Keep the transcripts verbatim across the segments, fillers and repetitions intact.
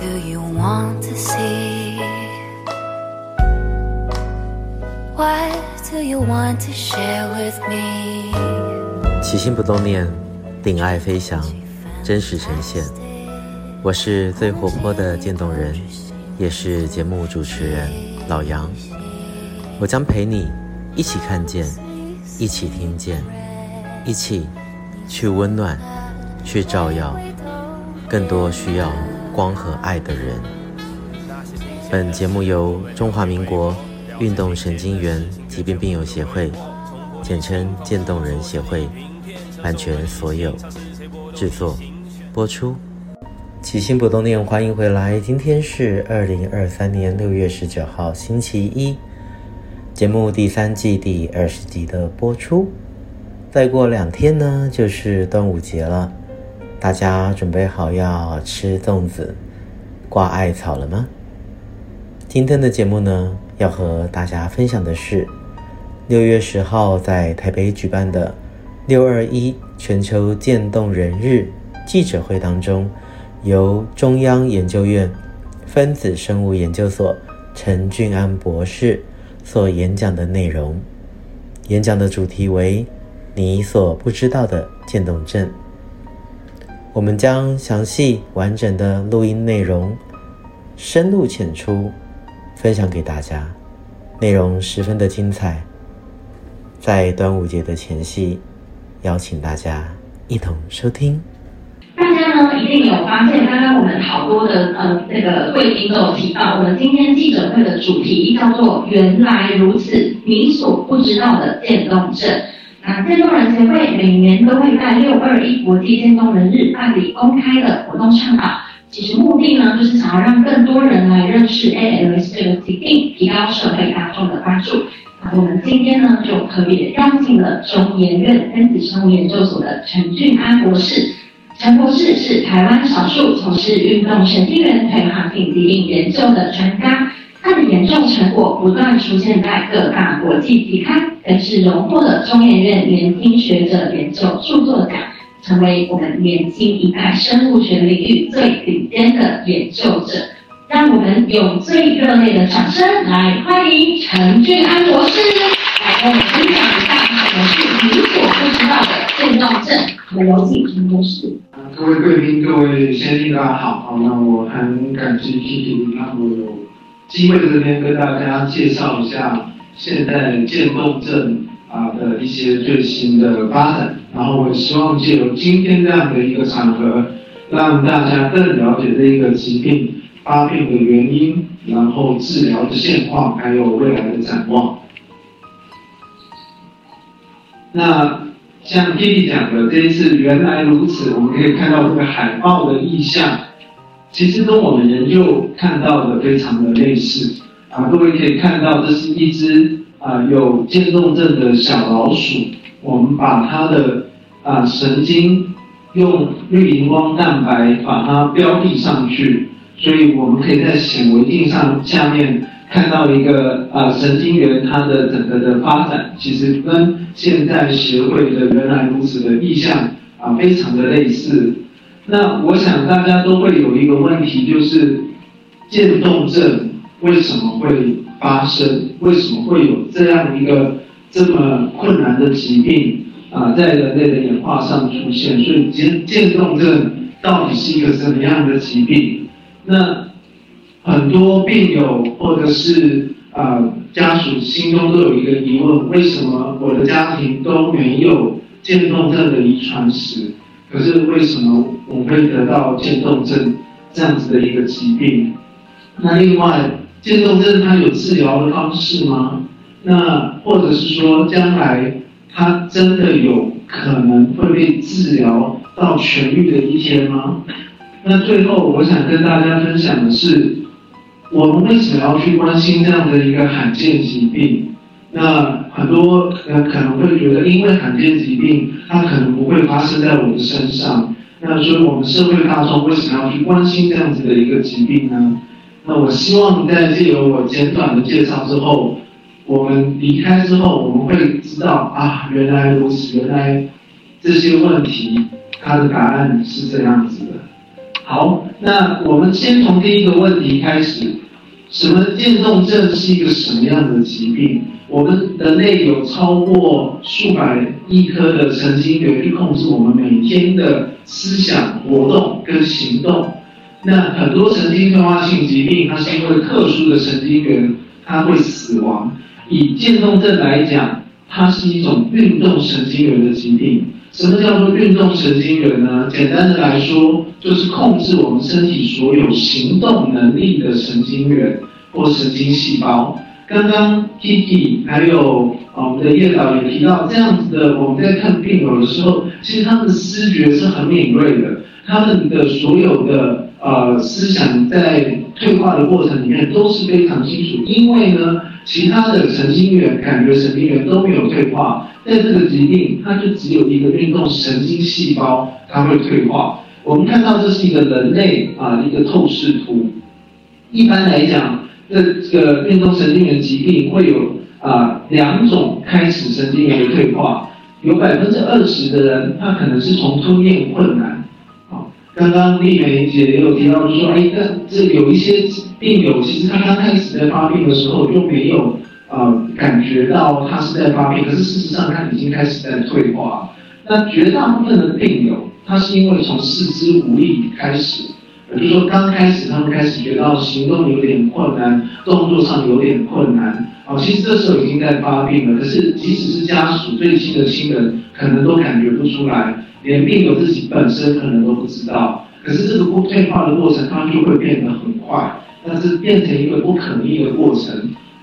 do you want to see? What do you want to share with me? 起心不动念，顶爱飞翔，真实呈现。我是最活泼的渐冻人，也是节目主持人老杨。我将陪你一起看见，一起听见，一起去温暖，去照耀更多需要光和爱的人。本节目由中华民国运动神经元疾病病友协会，简称渐冻人协会，版权所有，制作播出。起心不动念，欢迎回来。今天是二零二三年六月十九号星期一，节目第三季第二十集的播出。再过两天呢就是端午节了，大家准备好要吃粽子挂艾草了吗？今天的节目呢，要和大家分享的是六月十号在台北举办的六二一全球渐冻人日记者会当中，由中央研究院分子生物研究所陈俊安博士所演讲的内容。演讲的主题为你所不知道的渐冻症。我们将详细完整的录音内容深入浅出分享给大家，内容十分的精彩。在端午节的前夕，邀请大家一同收听。大家呢一定有发现，刚刚我们好多的呃那个贵宾都有提到，我们今天记者会的主题叫做“原来如此，你所不知道的渐冻症”。那渐冻人协会每年都会在六二一国际渐冻人日办理公开的活动倡导，其实目的呢就是想要让更多人来认识 A L S 这个疾病，提高社会大众的关注。那我们今天呢就特别邀请了中研院分子生物研究所的陈俊安博士。陈博士是台湾少数从事运动神经元退化性疾病研究的专家，他的研究成果不断出现在各大国际期刊，更是荣获了中研院年轻学者研究著作奖，成为我们年轻一代生物学领域最顶尖的研究者。让我们用最热烈的掌声来欢迎陈俊安博士来跟我们分享一下什么是你所不知道的渐冻症。我们有请陈博士。各位贵宾、各位先生，大家好。那我很感谢 Kitty 让我有机会在这边跟大家介绍一下现在渐冻症啊的一些最新的发展，然后我希望借由今天这样的一个场合，让大家更了解这一个疾病发病的原因，然后治疗的现况，还有未来的展望。那像 Kitty 讲的，这一次原来如此，我们可以看到这个海报的意象，其实跟我们研究看到的非常的类似啊。各位可以看到，这是一只啊有渐冻症的小老鼠，我们把它的啊神经用绿荧光蛋白把它标记上去，所以我们可以在显微镜上下面看到一个啊神经元它的整个的发展，其实跟现在协会的原来如此的意象啊非常的类似。那我想大家都会有一个问题，就是渐冻症为什么会发生？为什么会有这样一个这么困难的疾病啊、呃，在人类的演化上出现？所以渐渐冻症到底是一个什么样的疾病？那很多病友或者是啊、呃、家属心中都有一个疑问：为什么我的家庭都没有渐冻症的遗传史？可是为什么我会得到渐冻症这样子的一个疾病？那另外，渐冻症它有治疗的方式吗？那或者是说，将来它真的有可能会被治疗到痊愈的一天吗？那最后，我想跟大家分享的是，我们为什么要去关心这样的一个罕见疾病？那很多人可能会觉得，因为罕见疾病，它可能不会发生在我的身上。那所以，我们社会大众为什么要去关心这样子的一个疾病呢？那我希望在借由我简短的介绍之后，我们离开之后，我们会知道啊，原来如此，原来这些问题它的答案是这样子的。好，那我们先从第一个问题开始，什么渐冻症是一个什么样的疾病？我们人类有超过数百亿颗的神经元去控制我们每天的思想活动跟行动。那很多神经退化性疾病，它是因为特殊的神经元，它会死亡。以渐冻症来讲，它是一种运动神经元的疾病。什么叫做运动神经元呢？简单的来说，就是控制我们身体所有行动能力的神经元或神经细胞。刚刚 Kiki 还有我们的叶导也提到，这样子的我们在看病友的时候，其实他们的思觉是很敏锐的，他们的所有的呃思想在退化的过程里面都是非常清楚，因为呢，其他的神经元、感觉神经元都没有退化，在这个疾病它就只有一个运动神经细胞它会退化。我们看到这是一个人类啊、呃、一个透视图，一般来讲。这个运动神经元疾病会有啊、呃、两种开始神经元的退化，有百分之二十的人他可能是从吞咽困难，哦、刚刚丽梅姐也有提到说，哎，但这有一些病友其实他刚开始在发病的时候就没有呃感觉到他是在发病，可是事实上他已经开始在退化。那绝大部分的病友他是因为从四肢无力开始。比如说刚开始他们开始觉得行动有点困难，动作上有点困难，哦，其实这时候已经在发病了，可是即使是家属最亲的亲人可能都感觉不出来，连病友自己本身可能都不知道，可是这个不退化的过程它就会变得很快，那是变成一个不可逆的过程。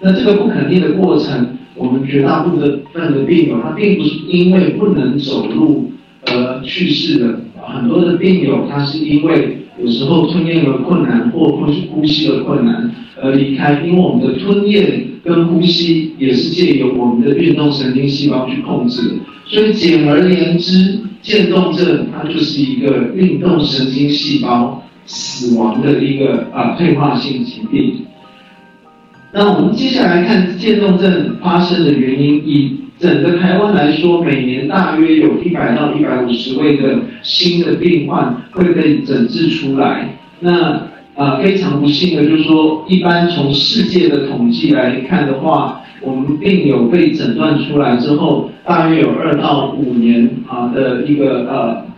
那这个不可逆的过程，我们绝大部分的病友他并不是因为不能走路而去世的，很多的病友他是因为有时候吞咽的困难或呼吸的困难而离开，因为我们的吞咽跟呼吸也是借由我们的运动神经细胞去控制。所以简而言之，渐冻症它就是一个运动神经细胞死亡的一个啊退化性疾病。那我们接下来看渐冻症发生的原因。以整个台湾来说，每年大约有一百到一百五十位的新的病患会被诊治出来。那呃非常不幸的就是说，一般从世界的统计来看的话，我们病友被诊断出来之后，大约有二到五年啊的一个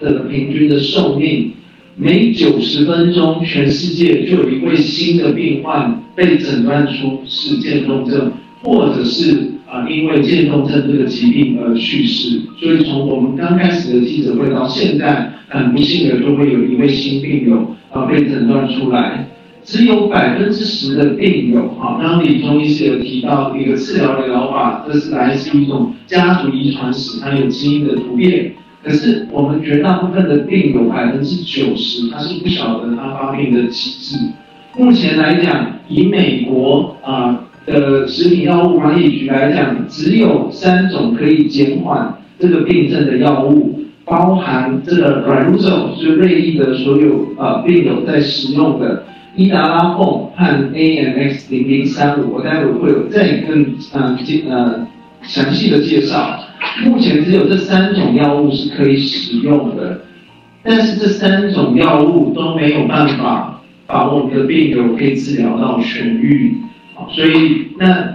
呃的平均的寿命。每九十分钟，全世界就有一位新的病患被诊断出是渐冻症，或者是啊、呃，因为渐冻症这个疾病而去世。所以从我们刚开始的记者会到现在，很不幸的就会有一位新病友啊、呃、被诊断出来。只有百分之十的病友啊，刚刚李中医师有提到一个治疗的疗法，这是来自于一种家族遗传史，它有基因的突变。可是我们绝大部分的病友百分之九十，他是不晓得他发病的机制。目前来讲，以美国啊。呃呃，食品药物管理局来讲，只有三种可以减缓这个病症的药物，包含这个软骨素，就是瑞意的所有呃病友在使用的伊达拉泵和 A M X 零零三五，我待会会有再更呃呃详细的介绍。目前只有这三种药物是可以使用的，但是这三种药物都没有办法把我们的病友可以治疗到痊愈。所以，那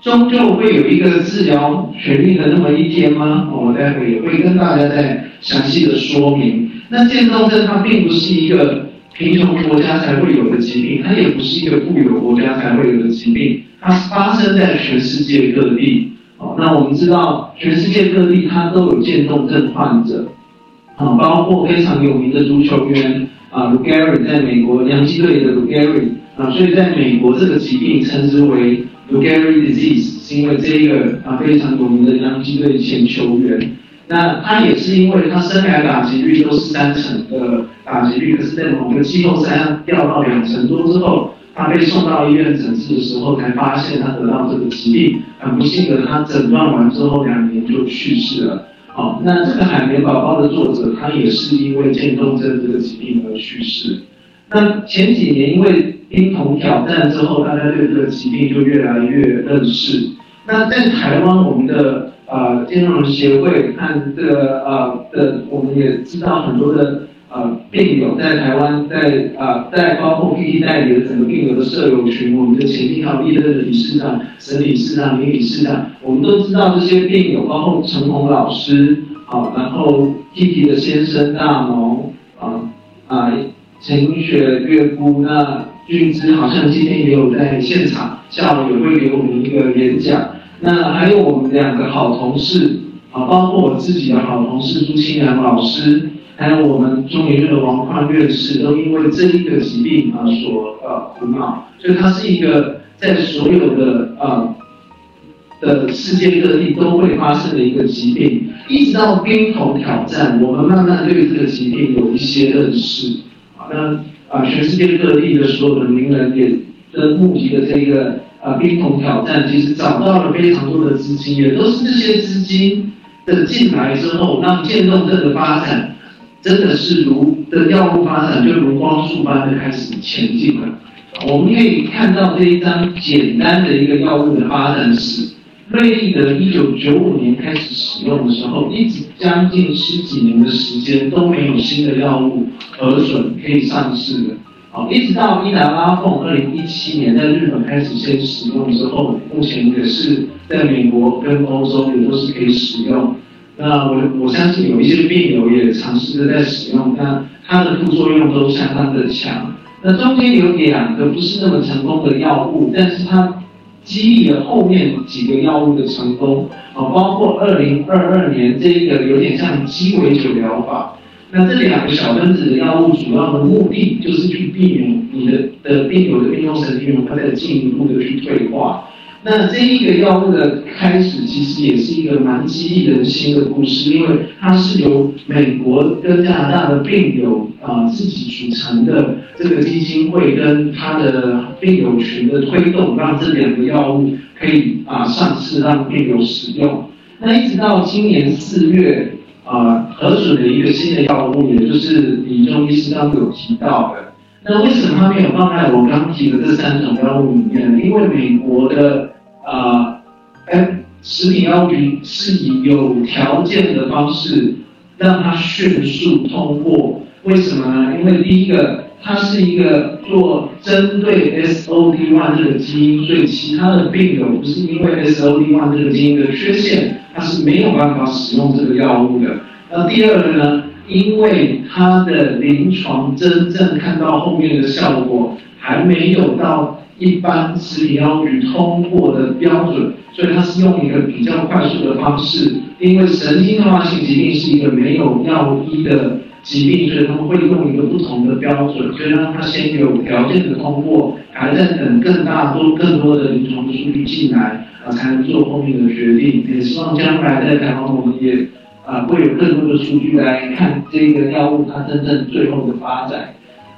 终究会有一个治疗痊愈的那么一天吗？我待会也会跟大家再详细的说明。那渐冻症它并不是一个贫穷国家才会有的疾病，它也不是一个富有国家才会有的疾病，它发生在全世界各地。哦，那我们知道全世界各地它都有渐冻症患者，啊，包括非常有名的足球员啊 ，Lou Gehrig 在美国洋基队的 Lou Gehrig。啊，所以在美国这个疾病称之为 Lou Gehrig's Disease， 是因为这个啊非常有名的洋基队前球员，那他也是因为他生涯打击率都是三成的打击率，可是在某个季后赛掉到两成多之后，他被送到医院诊治的时候才发现他得到这个疾病，很不幸的他诊断完之后两年就去世了。好，哦，那这个海绵宝宝的作者他也是因为渐冻症这个疾病而去世。那前几年因为冰桶挑战之后，大家对这个疾病就越来越认识。那在台湾，我们的呃渐冻协会和这个呃的，我们也知道很多的呃病友在台湾在啊、呃、在包括 P T 代理的整个病友的舍友群，我们的前一号立任的理事长、沈理事长、林理事长，我们都知道这些病友，包括陈红老师啊、呃，然后 P T 的先生大农啊啊陈雪月姑那。 俊之好像今天也有在现场，下午也会给我们一个演讲。那还有我们两个好同事啊，包括我自己的好同事朱清良老师，还有我们中研院的王匡院士，都因为这一个疾病啊所呃苦恼。所以它是一个在所有的呃的世界各地都会发生的一个疾病，一直到冰桶挑战，我们慢慢对这个疾病有一些认识。好，那。 啊，全世界各地的所有的名人也的募集的这个啊冰桶挑战，其实找到了非常多的资金，也都是这些资金的进来之后，让渐冻症的发展真的是如的药物发展就如光速般的开始前进了。我们可以看到这一张简单的一个药物的发展史，瑞丽的一九九五年开始使用的时候，一直将近十几年的时间都没有新的药物。 核准可以上市的，好，一直到伊达拉凤二零一七年在日本开始先使用之后，目前也是在美国跟欧洲也都是可以使用。那我我相信有一些病友也尝试着在使用，那它的副作用都相当的强。那中间有两个不是那么成功的药物，但是它激励了后面几个药物的成功，啊，包括二零二二年这一个有点像鸡尾酒疗法。 那这两个小分子的药物主要的目的就是去避免你的的病友的运动神经元它在进一步的去退化。那这一个药物的开始其实也是一个蛮激励人心的故事，因为它是由美国跟加拿大的病友啊、呃、自己组成的这个基金会跟它的病友群的推动，让这两个药物可以啊、呃、上市让病友使用。那一直到今年四月。 啊，核准的一个新的药物，也就是李中医师刚刚有提到的。那为什么它没有放在我刚提的这三种药物里面？因为美国的啊，哎，食品药物局是以有条件的方式让它迅速通过。为什么呢？因为第一个，它是一个做针对 S O D 一 这个基因，所以其他的病友不是因为 S O D 一 这个基因的缺陷。 它是没有办法使用这个药物的。那第二个呢，因为它的临床真正看到后面的效果还没有到一般食品药物局通过的标准，所以它是用一个比较快速的方式。因为神经退化性疾病是一个没有药医的疾病，所以他们会用一个不同的标准，所以让它先有条件的通过，还在等更大多更多的临床数据进来。 啊，才能做后面的决定。也希望将来在台湾，我们也啊会有更多的数据来看这个药物它真正最后的发展。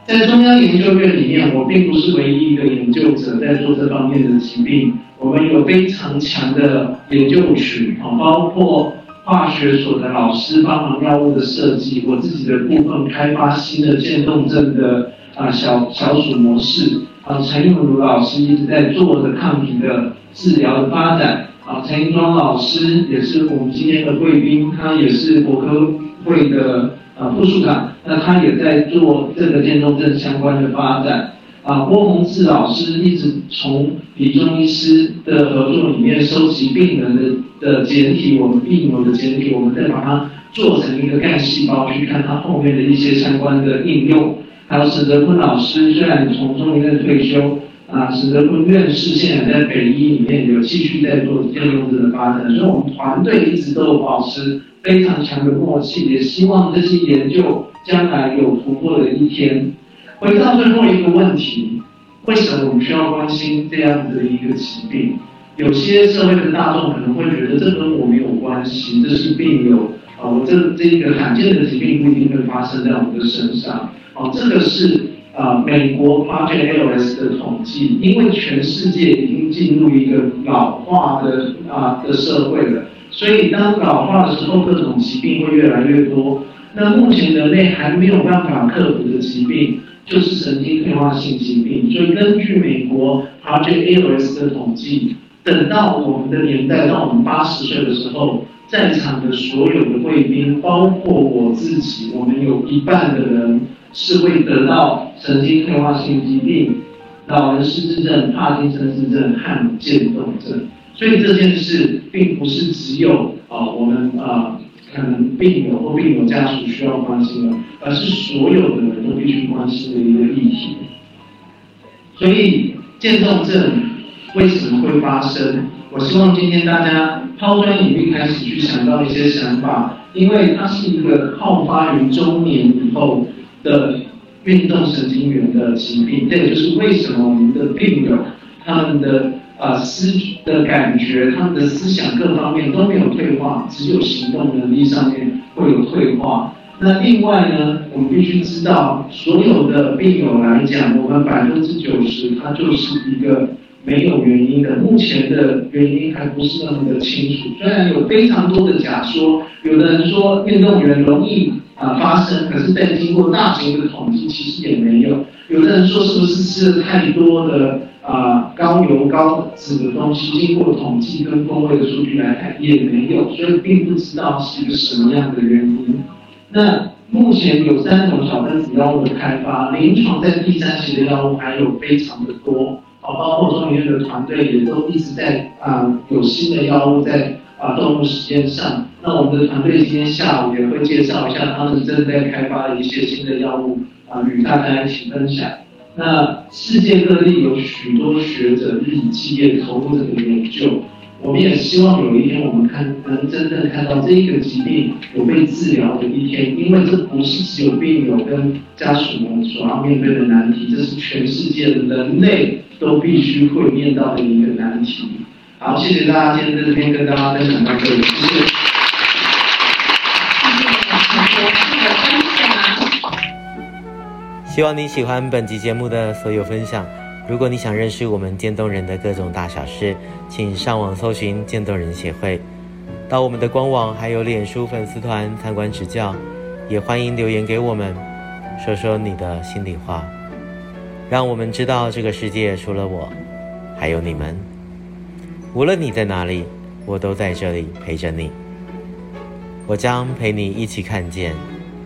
在中央研究院里面，我并不是唯一一个研究者在做这方面的疾病。我们有非常强的研究群啊，包括化学所的老师帮忙药物的设计，我自己的部分开发新的渐冻症的啊小小鼠模式。 啊，陈永儒老师一直在做的抗体的治疗的发展。啊，陈英庄老师也是我们今天的贵宾，他也是国科会的啊副处长，那他也在做这个渐冻症相关的发展。啊，郭宏志老师一直从李中医师的合作里面收集病人的的简体，我们病友的简体，我们再把它做成一个干细胞，去看它后面的一些相关的应用。 还有史德坤老师，虽然从中医院退休，啊，史德坤院士现在在北医里面有继续在做渐冻症的发展，所以我们团队一直都有保持非常强的默契，也希望这些研究将来有突破的一天。回到最后一个问题，为什么我们需要关心这样子的一个疾病？有些社会的大众可能会觉得这跟我没有关系，这是病友啊，我这这一个罕见的疾病不一定会发生在我们的身上。 哦，这个是啊、呃，美国 Project A L S 的统计，因为全世界已经进入一个老化的啊、呃、的社会了，所以当老化的时候，各种疾病会越来越多。那目前人类还没有办法克服的疾病，就是神经退化性疾病。所以根据美国 Project A L S 的统计，等到我们的年代，到我们八十岁的时候。在场的所有的贵宾，包括我自己，我们有一半的人是会得到神经退化性疾病、老人失智症、帕金森氏症和渐冻症。所以这件事并不是只有啊、呃、我们啊、呃、可能病友或病友家属需要关心的，而是所有的人都必须关心的一个议题。所以渐冻症为什么会发生？我希望今天大家抛砖引玉，开始去想到一些想法，因为它是一个好发于中年以后的运动神经元的疾病。这也就是为什么我们的病友他们的呃思的感觉、他们的思想各方面都没有退化，只有行动能力上面会有退化。那另外呢，我们必须知道，所有的病友来讲，我们百分之九十它就是一个没有原因的，目前的原因还不是那么的清楚。虽然有非常多的假说，有的人说运动员容易啊、呃、发生，可是在经过大型的统计，其实也没有。有的人说是不是吃了太多的啊、呃、高油高脂的东西，经过统计跟公卫的数据来看也没有，所以并不知道是一个什么样的原因。那目前有三种小分子药物的开发，临床在第三期的药物还有非常的多。包括中研院的团队也都一直在啊、呃、有新的药物在啊动物实验上。那我们的团队今天下午也会介绍一下他们正在开发的一些新的药物啊、呃、与大家一起分享。那世界各地有许多学者日以继夜投入这个研究，我们也希望有一天我们看能真正看到这个疾病有被治疗的一天，因为这不是只有病友跟家属们所要面对的难题，这是全世界的人类都必须会面到的一个难题。好，谢谢大家，今天在这边跟大家分享到这里，谢谢。希望你喜欢本集节目的所有分享。如果你想认识我们渐冻人的各种大小事，请上网搜寻渐冻人协会，到我们的官网还有脸书粉丝团参观指教，也欢迎留言给我们，说说你的心里话，让我们知道这个世界除了我，还有你们。无论你在哪里，我都在这里陪着你。我将陪你一起看见，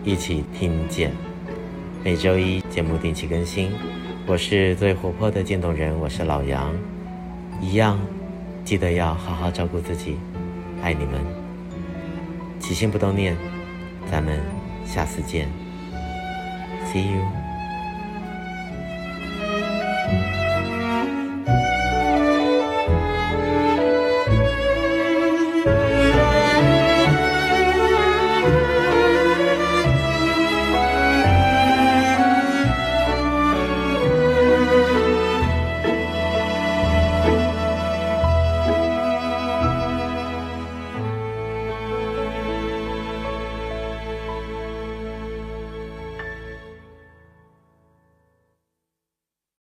一起听见。每周一节目定期更新。我是最活泼的渐冻人，我是老杨。一样，记得要好好照顾自己，爱你们。起心不动念，咱们下次见。See you.